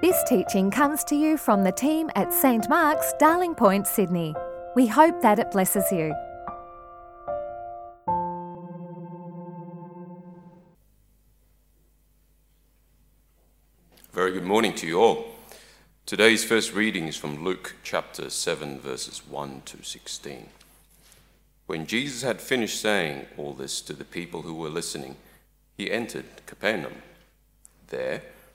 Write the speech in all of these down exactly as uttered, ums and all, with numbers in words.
This teaching comes to you from the team at Saint Mark's, Darling Point, Sydney. We hope that it blesses you. Very good morning to you all. Today's first reading is from Luke chapter seven, verses one to sixteen. When Jesus had finished saying all this to the people who were listening, he entered Capernaum. There,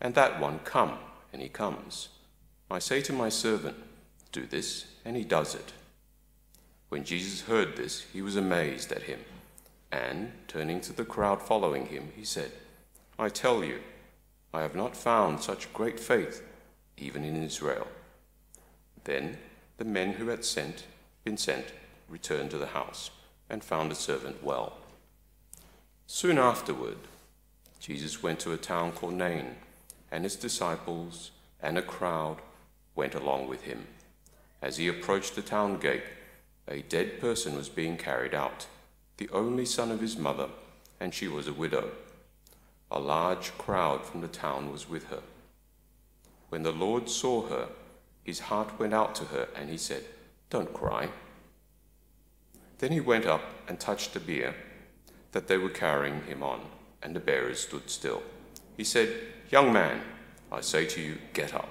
And that one, 'Come,' and he comes. I say to my servant, 'Do this,' and he does it." When Jesus heard this, he was amazed at him, and, turning to the crowd following him, he said, "I tell you, I have not found such great faith, even in Israel." Then the men who had sent, been sent returned to the house and found the servant well. Soon afterward, Jesus went to a town called Nain, and his disciples and a crowd went along with him. As he approached the town gate, a dead person was being carried out, the only son of his mother, and she was a widow. A large crowd from the town was with her. When the Lord saw her, his heart went out to her, and he said, "Don't cry." Then he went up and touched the bier that they were carrying him on, and the bearers stood still. He said, "Young man, I say to you, get up."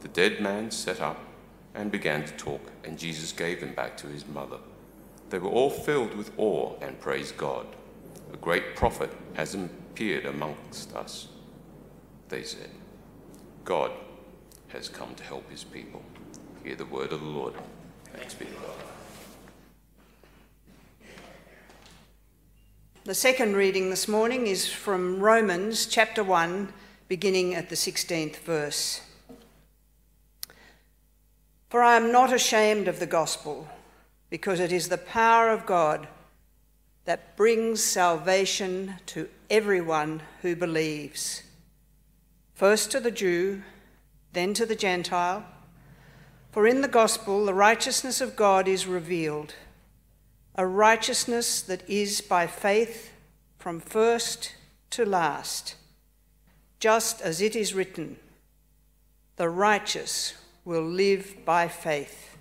The dead man sat up and began to talk, and Jesus gave him back to his mother. They were all filled with awe and praised God. "A great prophet has appeared amongst us," they said. "God has come to help his people." Hear the word of the Lord. Thanks be to God. The second reading this morning is from Romans chapter one, beginning at the sixteenth verse. "For I am not ashamed of the gospel, because it is the power of God that brings salvation to everyone who believes, first to the Jew, then to the Gentile. For in the gospel the righteousness of God is revealed, a righteousness that is by faith from first to last, just as it is written, 'The righteous will live by faith.'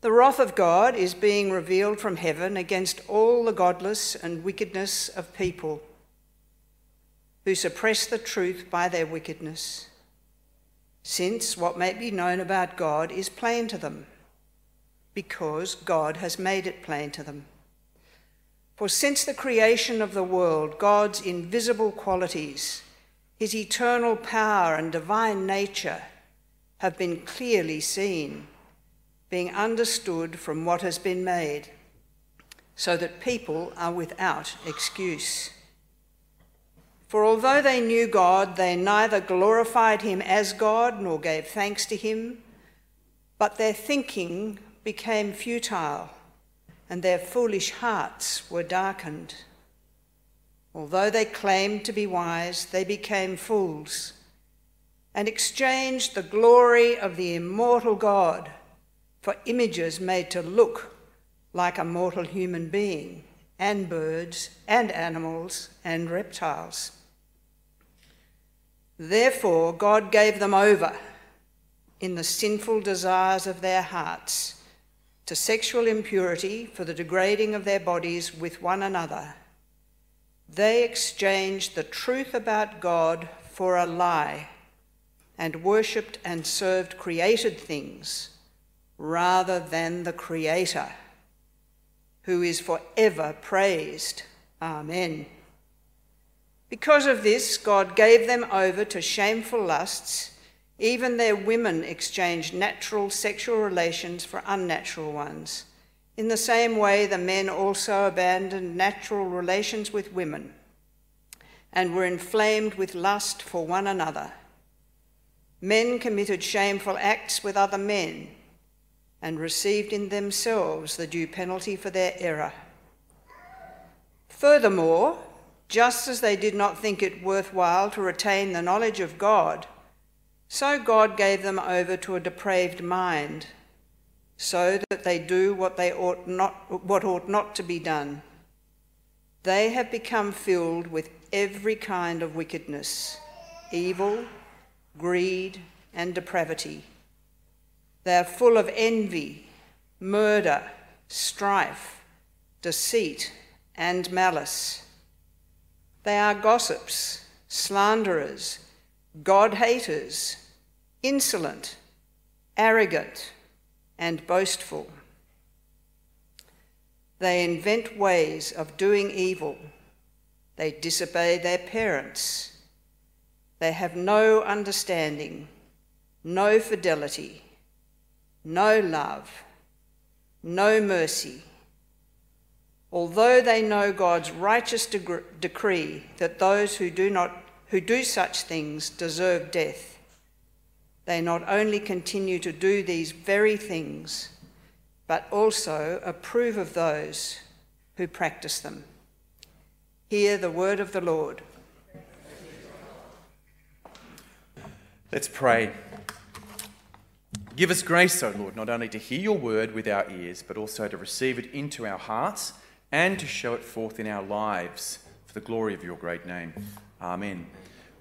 The wrath of God is being revealed from heaven against all the godless and wickedness of people who suppress the truth by their wickedness, since what may be known about God is plain to them, because God has made it plain to them. For since the creation of the world, God's invisible qualities, his eternal power and divine nature, have been clearly seen, being understood from what has been made, so that people are without excuse. For although they knew God, they neither glorified him as God nor gave thanks to him, but their thinking became futile, and their foolish hearts were darkened. Although they claimed to be wise, they became fools and exchanged the glory of the immortal God for images made to look like a mortal human being and birds and animals and reptiles. Therefore God gave them over in the sinful desires of their hearts to sexual impurity for the degrading of their bodies with one another. They exchanged the truth about God for a lie and worshipped and served created things rather than the Creator, who is forever praised. Amen. Because of this, God gave them over to shameful lusts. Even their women exchanged natural sexual relations for unnatural ones. In the same way, the men also abandoned natural relations with women and were inflamed with lust for one another. Men committed shameful acts with other men and received in themselves the due penalty for their error. Furthermore, just as they did not think it worthwhile to retain the knowledge of God, so God gave them over to a depraved mind, so that they do what they ought not, what ought not to be done. They have become filled with every kind of wickedness, evil, greed, and depravity. They are full of envy, murder, strife, deceit, and malice. They are gossips, slanderers, God-haters, insolent, arrogant, and boastful. They invent ways of doing evil. They disobey their parents. They have no understanding, no fidelity, no love, no mercy. Although they know God's righteous de- decree that those who do not who do such things deserve death, they not only continue to do these very things, but also approve of those who practice them. Hear the word of the Lord. Let's pray. Give us grace, O Lord, not only to hear your word with our ears, but also to receive it into our hearts and to show it forth in our lives for the glory of your great name. Amen.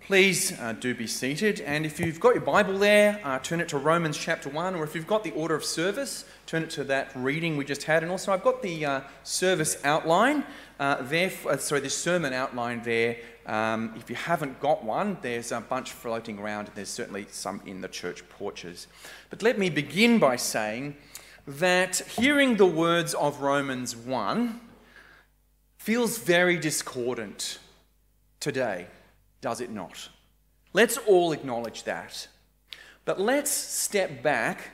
Please uh, do be seated, and if you've got your Bible there, uh, turn it to Romans chapter one, or if you've got the order of service, turn it to that reading we just had. And also I've got the uh, service outline uh, there, uh, sorry, the sermon outline there. Um, if you haven't got one, there's a bunch floating around, and there's certainly some in the church porches. But let me begin by saying that hearing the words of Romans one feels very discordant today, does it not? Let's all acknowledge that. But let's step back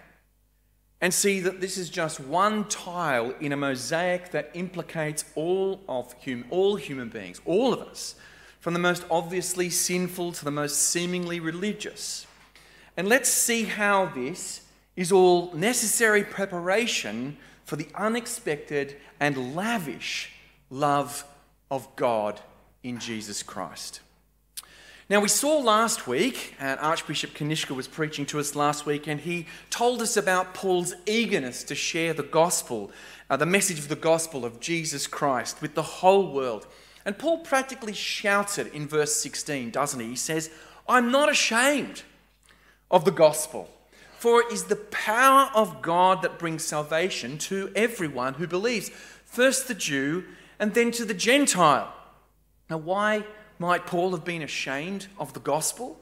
and see that this is just one tile in a mosaic that implicates all of hum- all human beings, all of us, from the most obviously sinful to the most seemingly religious. And let's see how this is all necessary preparation for the unexpected and lavish love of God in Jesus Christ. Now, we saw last week, and Archbishop Kanishka was preaching to us last week, and he told us about Paul's eagerness to share the gospel, uh, the message of the gospel of Jesus Christ with the whole world. And Paul practically shouted in verse sixteen, doesn't he? He says, "I'm not ashamed of the gospel, for it is the power of God that brings salvation to everyone who believes, first the Jew and then to the Gentile." Now, why might Paul have been ashamed of the gospel?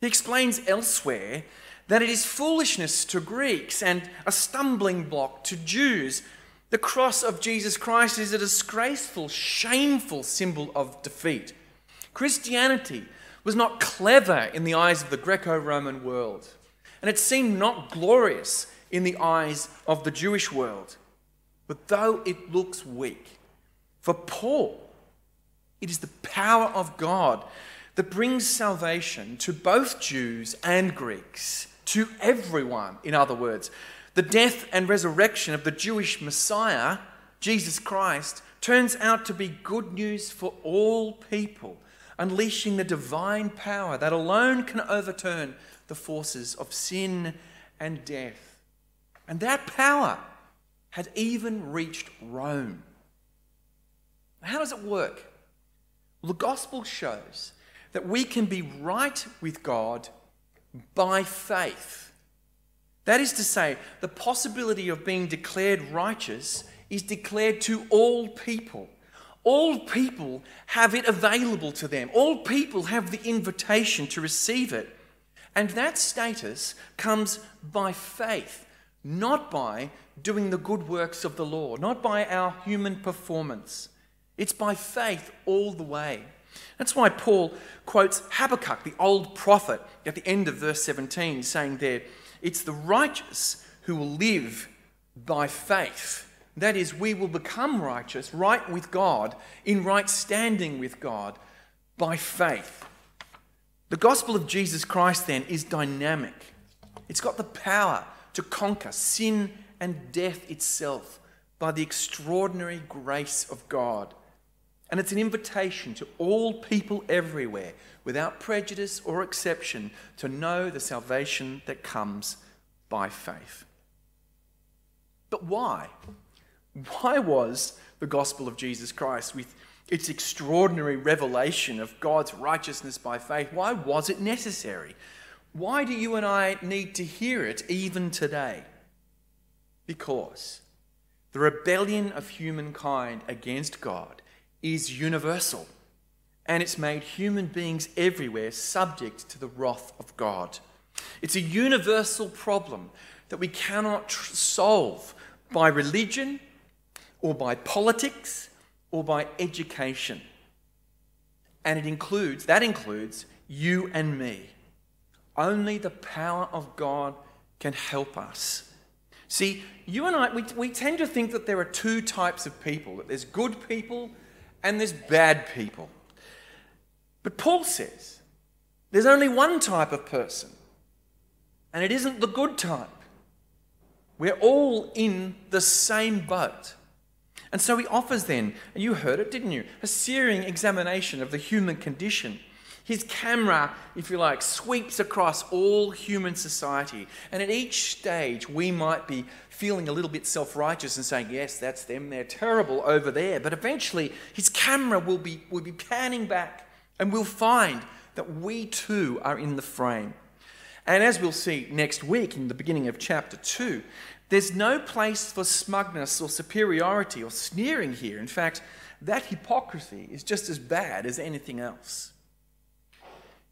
He explains elsewhere that it is foolishness to Greeks and a stumbling block to Jews. The cross of Jesus Christ is a disgraceful, shameful symbol of defeat. Christianity was not clever in the eyes of the Greco-Roman world, and it seemed not glorious in the eyes of the Jewish world. But though it looks weak, for Paul, it is the power of God that brings salvation to both Jews and Greeks, to everyone, in other words. The death and resurrection of the Jewish Messiah, Jesus Christ, turns out to be good news for all people, unleashing the divine power that alone can overturn the forces of sin and death. And that power had even reached Rome. How does it work? Well, the gospel shows that we can be right with God by faith. That is to say, the possibility of being declared righteous is declared to all people. All people have it available to them. All people have the invitation to receive it. And that status comes by faith, not by doing the good works of the law, not by our human performance. It's by faith all the way. That's why Paul quotes Habakkuk, the old prophet, at the end of verse seventeen, saying there, it's the righteous who will live by faith. That is, we will become righteous, right with God, in right standing with God, by faith. The gospel of Jesus Christ, then, is dynamic. It's got the power to conquer sin and death itself by the extraordinary grace of God. And it's an invitation to all people everywhere, without prejudice or exception, to know the salvation that comes by faith. But why? Why was the gospel of Jesus Christ, with its extraordinary revelation of God's righteousness by faith, why was it necessary? Why do you and I need to hear it even today? Because the rebellion of humankind against God is universal, and it's made human beings everywhere subject to the wrath of God. It's a universal problem that we cannot tr- solve by religion or by politics or by education. And it includes, that includes you and me. Only the power of God can help us. See, you and I, we, we tend to think that there are two types of people, that there's good people and there's bad people. But Paul says there's only one type of person, and it isn't the good type. We're all in the same boat. And so he offers then, and you heard it, didn't you? A searing examination of the human condition. His camera, if you like, sweeps across all human society. And at each stage, we might be feeling a little bit self-righteous and saying, yes, that's them, they're terrible over there. But eventually, his camera will be, will be panning back, and we'll find that we too are in the frame. And as we'll see next week in the beginning of chapter two, there's no place for smugness or superiority or sneering here. In fact, that hypocrisy is just as bad as anything else.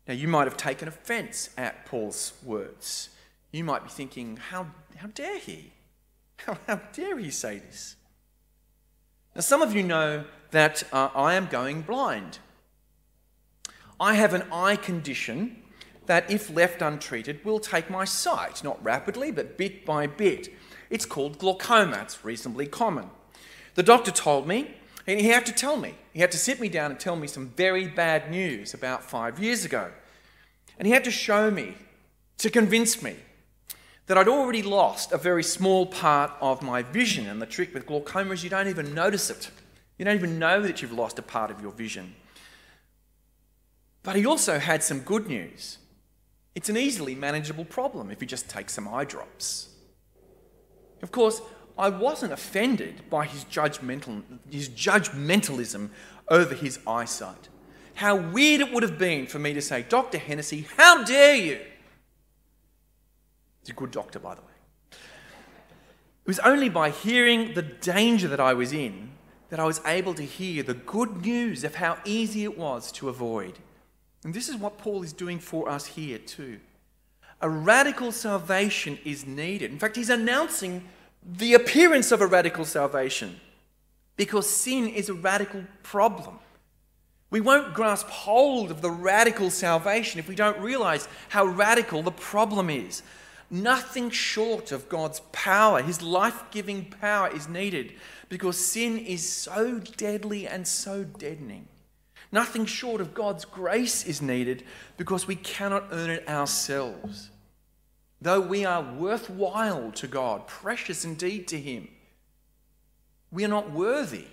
Now, you might have taken offence at Paul's words. You might be thinking, how, how dare he? How, how dare he say this? Now, some of you know that uh, I am going blind. I have an eye condition that, if left untreated, will take my sight, not rapidly, but bit by bit. It's called glaucoma. It's reasonably common. The doctor told me, and he had to tell me, he had to sit me down and tell me some very bad news about five years ago. And he had to show me, to convince me, that I'd already lost a very small part of my vision. And the trick with glaucoma is you don't even notice it. You don't even know that you've lost a part of your vision. But he also had some good news. It's an easily manageable problem if you just take some eye drops. Of course, I wasn't offended by his judgmental, his judgmentalism over his eyesight. How weird it would have been for me to say, Doctor Hennessy, how dare you? He's a good doctor, by the way. It was only by hearing the danger that I was in that I was able to hear the good news of how easy it was to avoid. And this is what Paul is doing for us here too. A radical salvation is needed. In fact, he's announcing the appearance of a radical salvation because sin is a radical problem. We won't grasp hold of the radical salvation if we don't realize how radical the problem is. Nothing short of God's power, his life-giving power, is needed because sin is so deadly and so deadening. Nothing short of God's grace is needed because we cannot earn it ourselves. Though we are worthwhile to God, precious indeed to him, we are not worthy.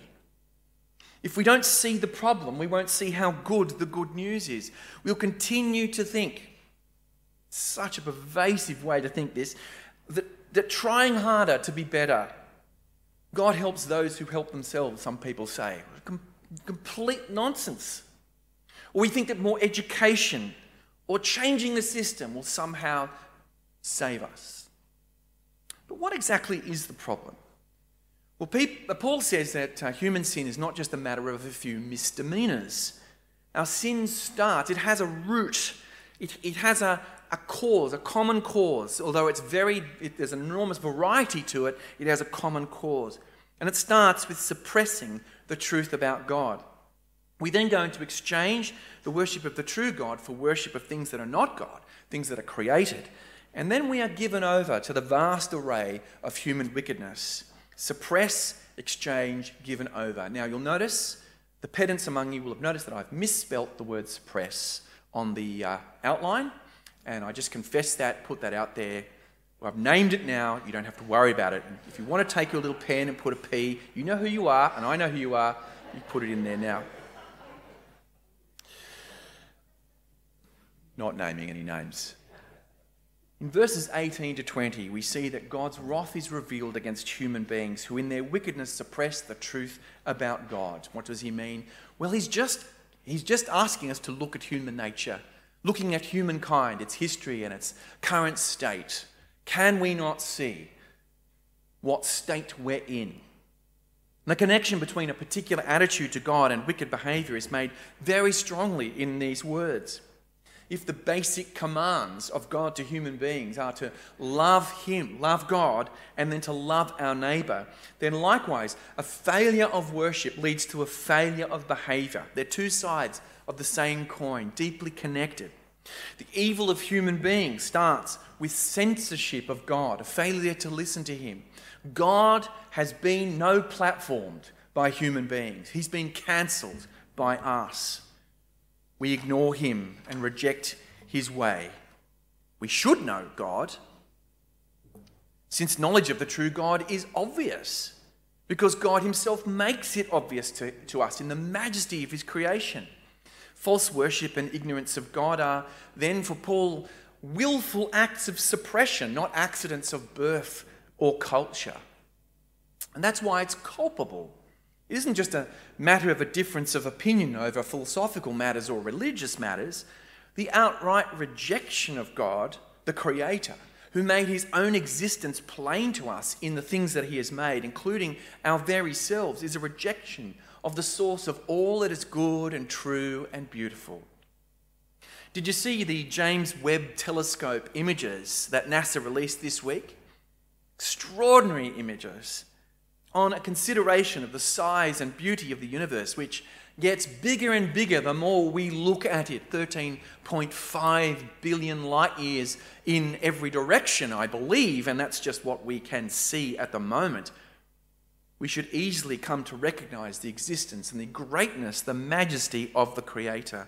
If we don't see the problem, we won't see how good the good news is. We'll continue to think, such a pervasive way to think this, that, that trying harder to be better, God helps those who help themselves, some people say. Complete nonsense. Or we think that more education or changing the system will somehow save us. But what exactly is the problem? Well, Paul says that uh, human sin is not just a matter of a few misdemeanors. Our sin starts, it has a root It, it has a, a cause, a common cause, although it's very, it, there's an enormous variety to it, it has a common cause. And it starts with suppressing the truth about God. We then go into exchange the worship of the true God for worship of things that are not God, things that are created. And then we are given over to the vast array of human wickedness. Suppress, exchange, given over. Now you'll notice, the pedants among you will have noticed that I've misspelt the word suppress on the uh, outline, and I just confess that, put that out there. Well, I've named it now, you don't have to worry about it. If you want to take your little pen and put a P, you know who you are, and I know who you are, you put it in there now. Not naming any names. In verses eighteen to twenty, we see that God's wrath is revealed against human beings who in their wickedness suppress the truth about God. What does he mean? Well, he's just, he's just asking us to look at human nature, looking at humankind, its history and its current state. Can we not see what state we're in? The connection between a particular attitude to God and wicked behaviour is made very strongly in these words. If the basic commands of God to human beings are to love him, love God, and then to love our neighbour, then likewise a failure of worship leads to a failure of behaviour. They're two sides of the same coin, deeply connected. The evil of human beings starts with censorship of God, a failure to listen to him. God has been no-platformed by human beings. He's been cancelled by us. We ignore him and reject his way. We should know God, since knowledge of the true God is obvious, because God himself makes it obvious to, to us in the majesty of his creation. False worship and ignorance of God are then, for Paul, willful acts of suppression, not accidents of birth or culture. And that's why it's culpable. It isn't just a matter of a difference of opinion over philosophical matters or religious matters. The outright rejection of God, the Creator, who made his own existence plain to us in the things that he has made, including our very selves, is a rejection of the source of all that is good and true and beautiful. Did you see the James Webb telescope images that NASA released this week? Extraordinary images on a consideration of the size and beauty of the universe, which gets bigger and bigger the more we look at it. thirteen point five billion light years in every direction, I believe, and that's just what we can see at the moment. We should easily come to recognize the existence and the greatness, the majesty of the Creator.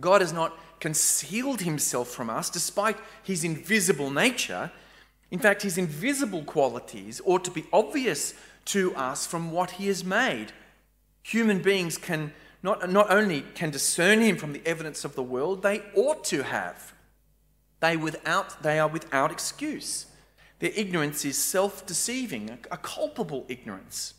God has not concealed himself from us despite his invisible nature. In fact, his invisible qualities ought to be obvious to us from what he has made. Human beings can not, not only can discern him from the evidence of the world, they ought to have. They, without, they are without excuse. Their ignorance is self-deceiving, a culpable ignorance.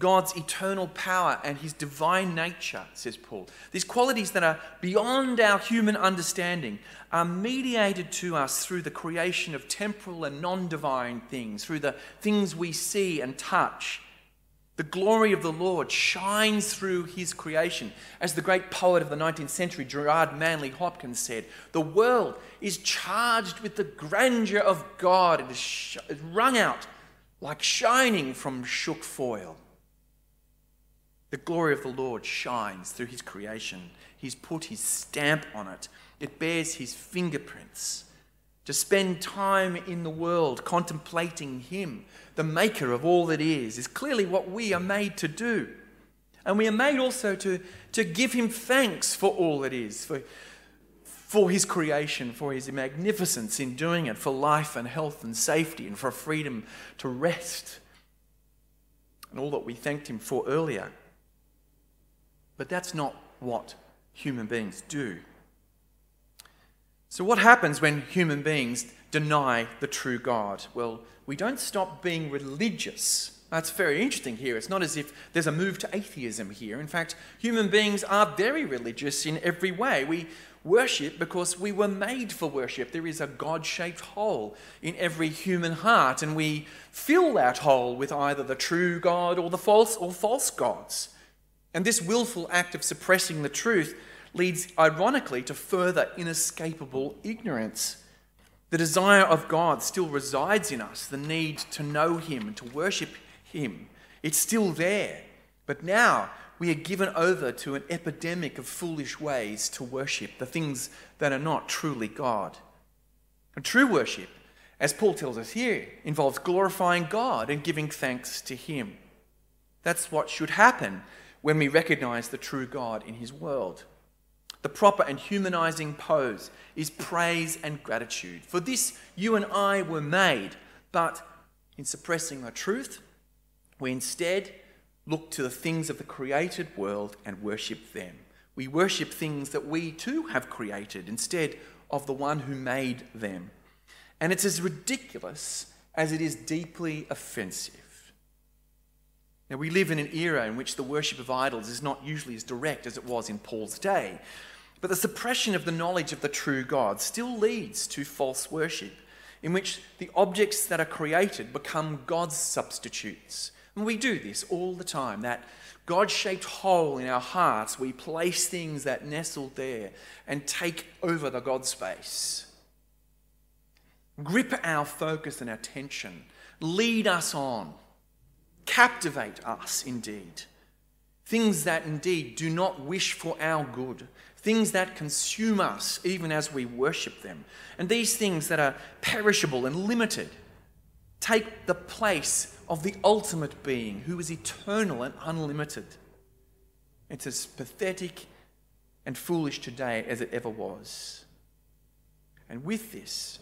God's eternal power and his divine nature, says Paul, these qualities that are beyond our human understanding are mediated to us through the creation of temporal and non-divine things, through the things we see and touch. The glory of the Lord shines through his creation. As the great poet of the nineteenth century, Gerard Manley Hopkins, said, the world is charged with the grandeur of God. It is sh- wrung out like shining from shook foil. The glory of the Lord shines through his creation. He's put his stamp on it. It bears his fingerprints. To spend time in the world contemplating him, the maker of all that is, is clearly what we are made to do. And we are made also to, to give him thanks for all that is, for, for his creation, for his magnificence in doing it, for life and health and safety and for freedom to rest and all that we thanked him for earlier. But that's not what human beings do. So what happens when human beings deny the true God? Well, we don't stop being religious. That's very interesting here. It's not as if there's a move to atheism here. In fact, human beings are very religious in every way. We worship because we were made for worship. There is a God-shaped hole in every human heart, and we fill that hole with either the true God or the false or false gods. And this willful act of suppressing the truth leads, ironically, to further inescapable ignorance. The desire of God still resides in us, the need to know him and to worship him. It's still there, but now we are given over to an epidemic of foolish ways to worship, the things that are not truly God. And true worship, as Paul tells us here, involves glorifying God and giving thanks to him. That's what should happen when we recognize the true God in his world. The proper and humanizing pose is praise and gratitude. For this you and I were made, but in suppressing the truth, we instead look to the things of the created world and worship them. We worship things that we too have created instead of the one who made them. And it's as ridiculous as it is deeply offensive. Now, we live in an era in which the worship of idols is not usually as direct as it was in Paul's day, but the suppression of the knowledge of the true God still leads to false worship, in which the objects that are created become God's substitutes. And we do this all the time, that God-shaped hole in our hearts, we place things that nestle there and take over the God space. Grip our focus and attention, lead us on, captivate us indeed. Things that indeed do not wish for our good. Things that consume us even as we worship them. And these things that are perishable and limited take the place of the ultimate being who is eternal and unlimited. It's as pathetic and foolish today as it ever was. And with this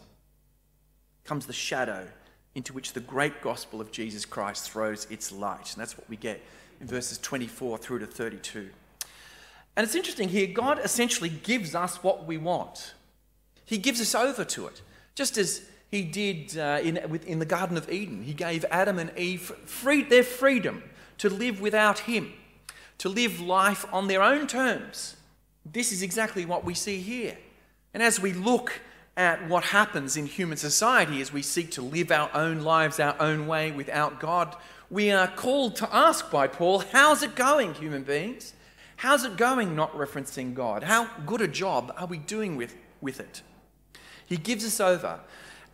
comes the shadow into which the great gospel of Jesus Christ throws its light. And that's what we get in verses twenty-four through to thirty-two. And it's interesting here, God essentially gives us what we want. He gives us over to it, just as he did uh, in, in the Garden of Eden. He gave Adam and Eve free, their freedom to live without him, to live life on their own terms. This is exactly what we see here. And as we look at what happens in human society as we seek to live our own lives our own way without God, we are called to ask by Paul, how's it going, human beings? How's it going not referencing God? How good a job are we doing with, with it? He gives us over,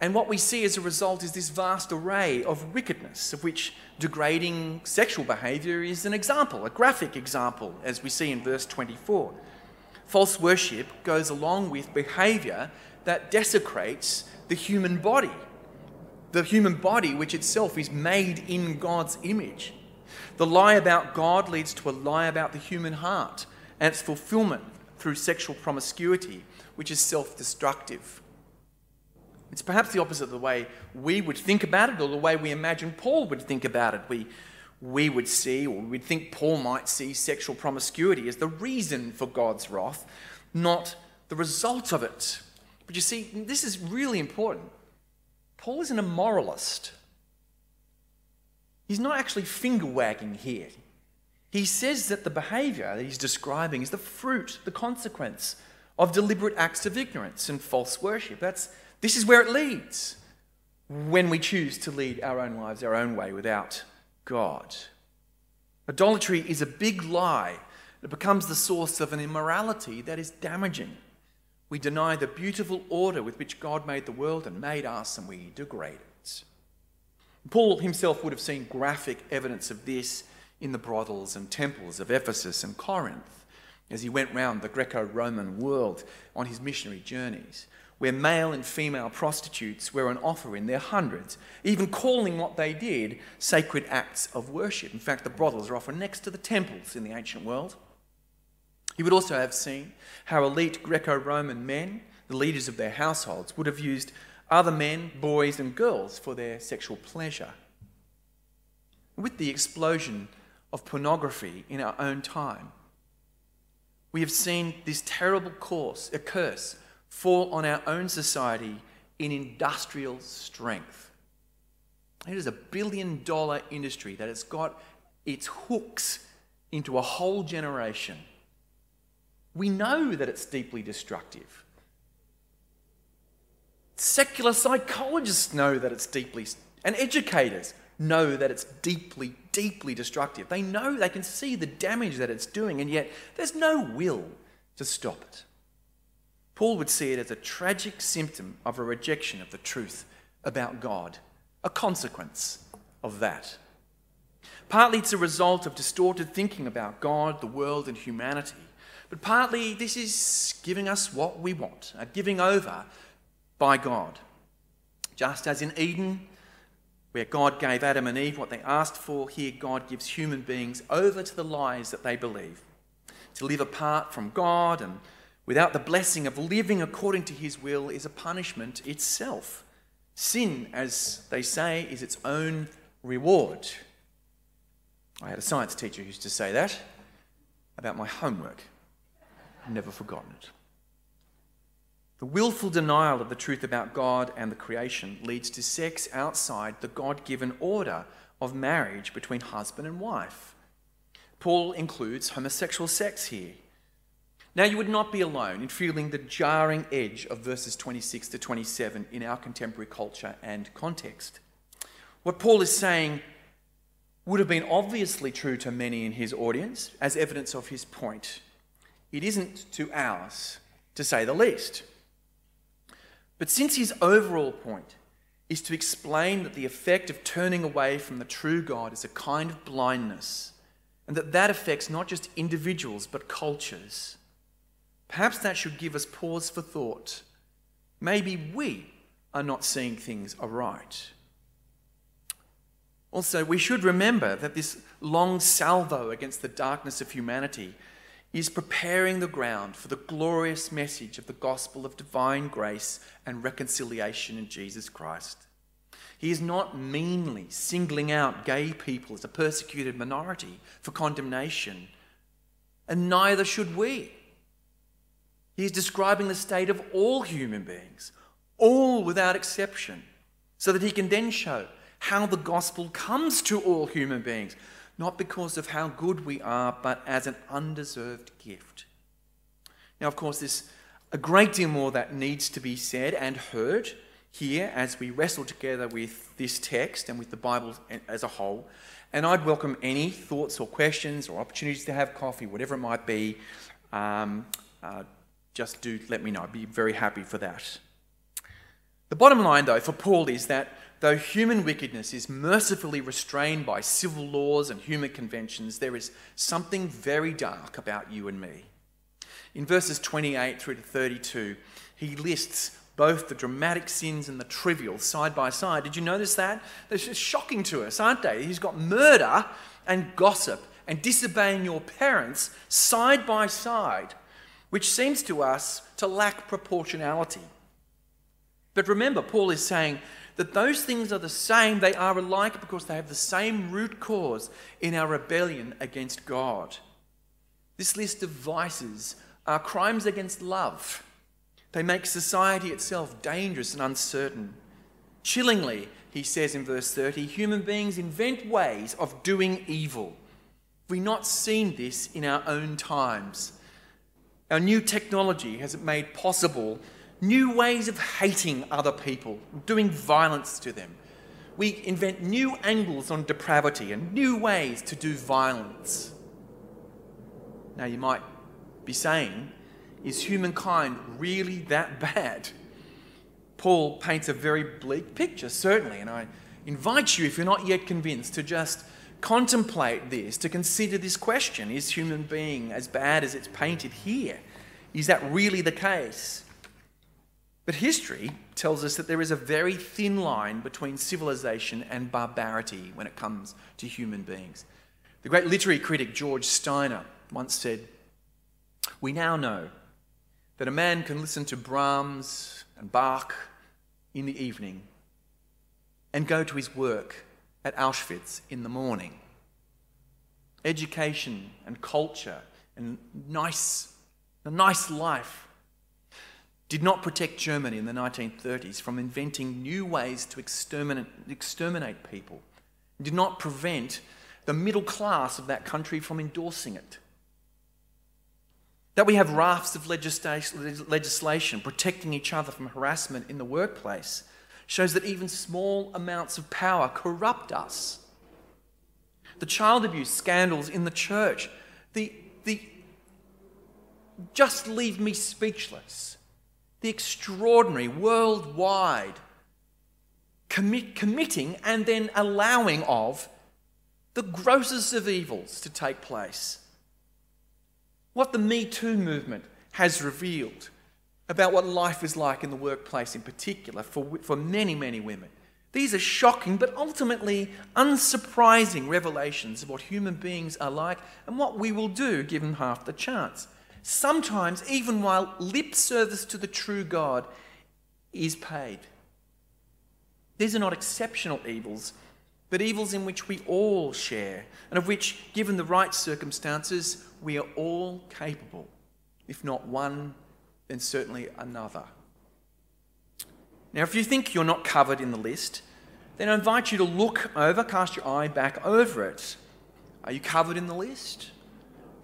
and what we see as a result is this vast array of wickedness, of which degrading sexual behaviour is an example, a graphic example, as we see in verse twenty-four. False worship goes along with behaviour that desecrates the human body, the human body which itself is made in God's image. The lie about God leads to a lie about the human heart and its fulfillment through sexual promiscuity, which is self-destructive. It's perhaps the opposite of the way we would think about it or the way we imagine Paul would think about it. We, we would see, or we'd think Paul might see sexual promiscuity as the reason for God's wrath, not the result of it. But you see, this is really important. Paul isn't a moralist. He's not actually finger-wagging here. He says that the behaviour that he's describing is the fruit, the consequence of deliberate acts of ignorance and false worship. That's, this is where it leads when we choose to lead our own lives our own way without God. Idolatry is a big lie that becomes the source of an immorality that is damaging. We deny the beautiful order with which God made the world and made us, and we degrade it. Paul himself would have seen graphic evidence of this in the brothels and temples of Ephesus and Corinth as he went round the Greco-Roman world on his missionary journeys, where male and female prostitutes were on offer in their hundreds, even calling what they did sacred acts of worship. In fact, the brothels are often next to the temples in the ancient world. He would also have seen how elite Greco-Roman men, the leaders of their households, would have used other men, boys and girls for their sexual pleasure. With the explosion of pornography in our own time, we have seen this terrible curse, a curse fall on our own society in industrial strength. It is a billion dollar industry that has got its hooks into a whole generation. We know that it's deeply destructive. Secular psychologists know that it's deeply, and educators know that it's deeply, deeply destructive. They know, they can see the damage that it's doing, and yet there's no will to stop it. Paul would see it as a tragic symptom of a rejection of the truth about God, a consequence of that. Partly it's a result of distorted thinking about God, the world, and humanity. But partly this is giving us what we want, a giving over by God. Just as in Eden, where God gave Adam and Eve what they asked for, here God gives human beings over to the lies that they believe, to live apart from God and without the blessing of living according to his will is a punishment itself. Sin, as they say, is its own reward. I had a science teacher who used to say that about my homework. I've never forgotten it. The willful denial of the truth about God and the creation leads to sex outside the God-given order of marriage between husband and wife. Paul includes homosexual sex here. Now, you would not be alone in feeling the jarring edge of verses twenty-six to twenty-seven in our contemporary culture and context. What Paul is saying would have been obviously true to many in his audience, as evidence of his point. It isn't to ours, to say the least. But since his overall point is to explain that the effect of turning away from the true God is a kind of blindness, and that that affects not just individuals but cultures, perhaps that should give us pause for thought. Maybe we are not seeing things aright. Also, we should remember that this long salvo against the darkness of humanity is preparing the ground for the glorious message of the gospel of divine grace and reconciliation in Jesus Christ. He is not meanly singling out gay people as a persecuted minority for condemnation, and neither should we. He is describing the state of all human beings, all without exception, so that he can then show how the gospel comes to all human beings, not because of how good we are, but as an undeserved gift. Now, of course, there's a great deal more that needs to be said and heard here as we wrestle together with this text and with the Bible as a whole, and I'd welcome any thoughts or questions or opportunities to have coffee, whatever it might be. Um, uh, just do let me know. I'd be very happy for that. The bottom line, though, for Paul is that though human wickedness is mercifully restrained by civil laws and human conventions, there is something very dark about you and me. In verses twenty-eight through to thirty-two, he lists both the dramatic sins and the trivial side by side. Did you notice that? They're just shocking to us, aren't they? He's got murder and gossip and disobeying your parents side by side, which seems to us to lack proportionality. But remember, Paul is saying that those things are the same, they are alike because they have the same root cause in our rebellion against God. This list of vices are crimes against love. They make society itself dangerous and uncertain. Chillingly, he says in verse thirty, human beings invent ways of doing evil. We've not seen this in our own times. Our new technology has made possible new ways of hating other people, doing violence to them. We invent new angles on depravity and new ways to do violence. Now you might be saying, is humankind really that bad? Paul paints a very bleak picture, certainly, and I invite you, if you're not yet convinced, to just contemplate this, to consider this question. Is human being as bad as it's painted here? Is that really the case? But history tells us that there is a very thin line between civilization and barbarity when it comes to human beings. The great literary critic George Steiner once said, "We now know that a man can listen to Brahms and Bach in the evening and go to his work at Auschwitz in the morning. Education and culture and nice, a nice life did not protect Germany in the nineteen thirties from inventing new ways to exterminate, exterminate people. It did not prevent the middle class of that country from endorsing it. That we have rafts of legisla- legislation protecting each other from harassment in the workplace shows that even small amounts of power corrupt us. The child abuse scandals in the church, the, the just leave me speechless. The extraordinary, worldwide commit, committing and then allowing of the grossest of evils to take place. What the Me Too movement has revealed about what life is like in the workplace in particular for, for many, many women. These are shocking but ultimately unsurprising revelations of what human beings are like and what we will do given half the chance. Sometimes even while lip service to the true God is paid. These are not exceptional evils, but evils in which we all share and of which, given the right circumstances, we are all capable, if not one, then certainly another. Now, if you think you're not covered in the list, then I invite you to look over, cast your eye back over it. Are you covered in the list?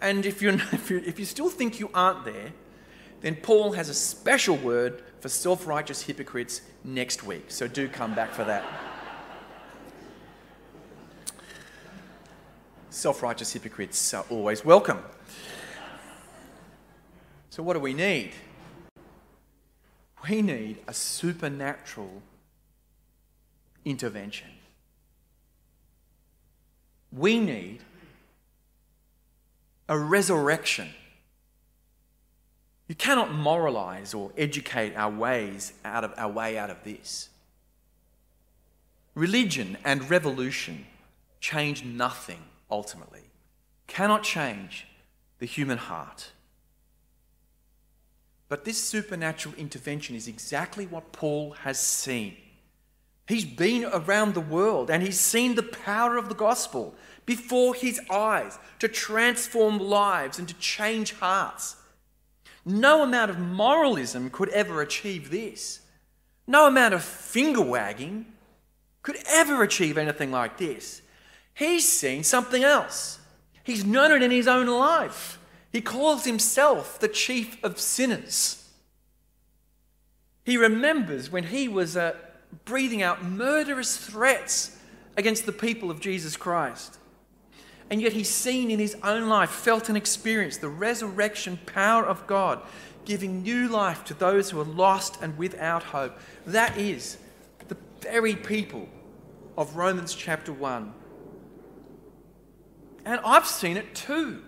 And if, you're, if, you're, if you still think you aren't there, then Paul has a special word for self-righteous hypocrites next week. So do come back for that. Self-righteous hypocrites are always welcome. So what do we need? We need a supernatural intervention. We need a resurrection. You cannot moralize or educate our ways out of our way out of this. Religion and revolution change nothing ultimately. Cannot change the human heart. But this supernatural intervention is exactly what Paul has seen. He's been around the world and he's seen the power of the gospel before his eyes to transform lives and to change hearts. No amount of moralism could ever achieve this. No amount of finger wagging could ever achieve anything like this. He's seen something else. He's known it in his own life. He calls himself the chief of sinners. He remembers when he was uh, breathing out murderous threats against the people of Jesus Christ. And yet he's seen in his own life, felt and experienced the resurrection power of God, giving new life to those who are lost and without hope. That is the very people of Romans chapter one. And I've seen it too.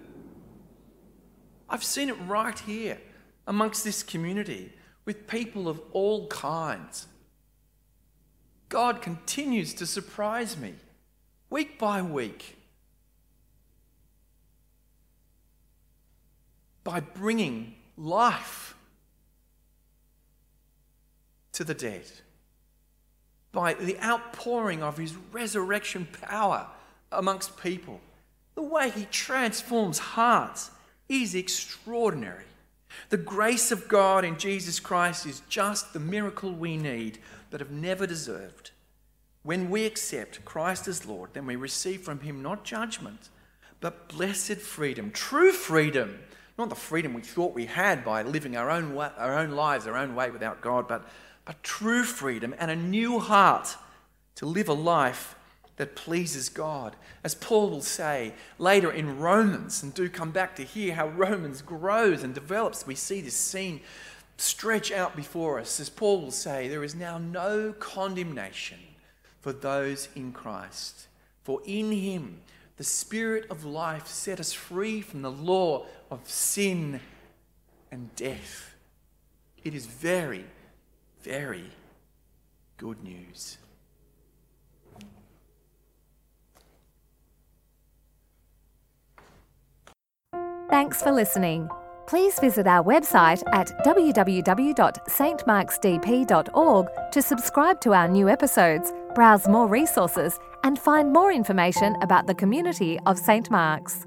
I've seen it right here amongst this community with people of all kinds. God continues to surprise me week by week by bringing life to the dead, by the outpouring of his resurrection power amongst people. The way he transforms hearts is extraordinary. The grace of God in Jesus Christ is just the miracle we need but have never deserved. When we accept Christ as Lord, then we receive from him not judgment, but blessed freedom, true freedom, not the freedom we thought we had by living our own way, our own lives, our own way without God, but, but true freedom and a new heart to live a life that pleases God. As Paul will say later in Romans, and do come back to hear how Romans grows and develops, we see this scene stretch out before us. As Paul will say, there is now no condemnation for those in Christ. For in him, the Spirit of life set us free from the law of sin and death. It is very, very good news. Thanks for listening. Please visit our website at w w w dot s t marks d p dot org to subscribe to our new episodes, browse more resources, and find more information about the community of Saint Mark's.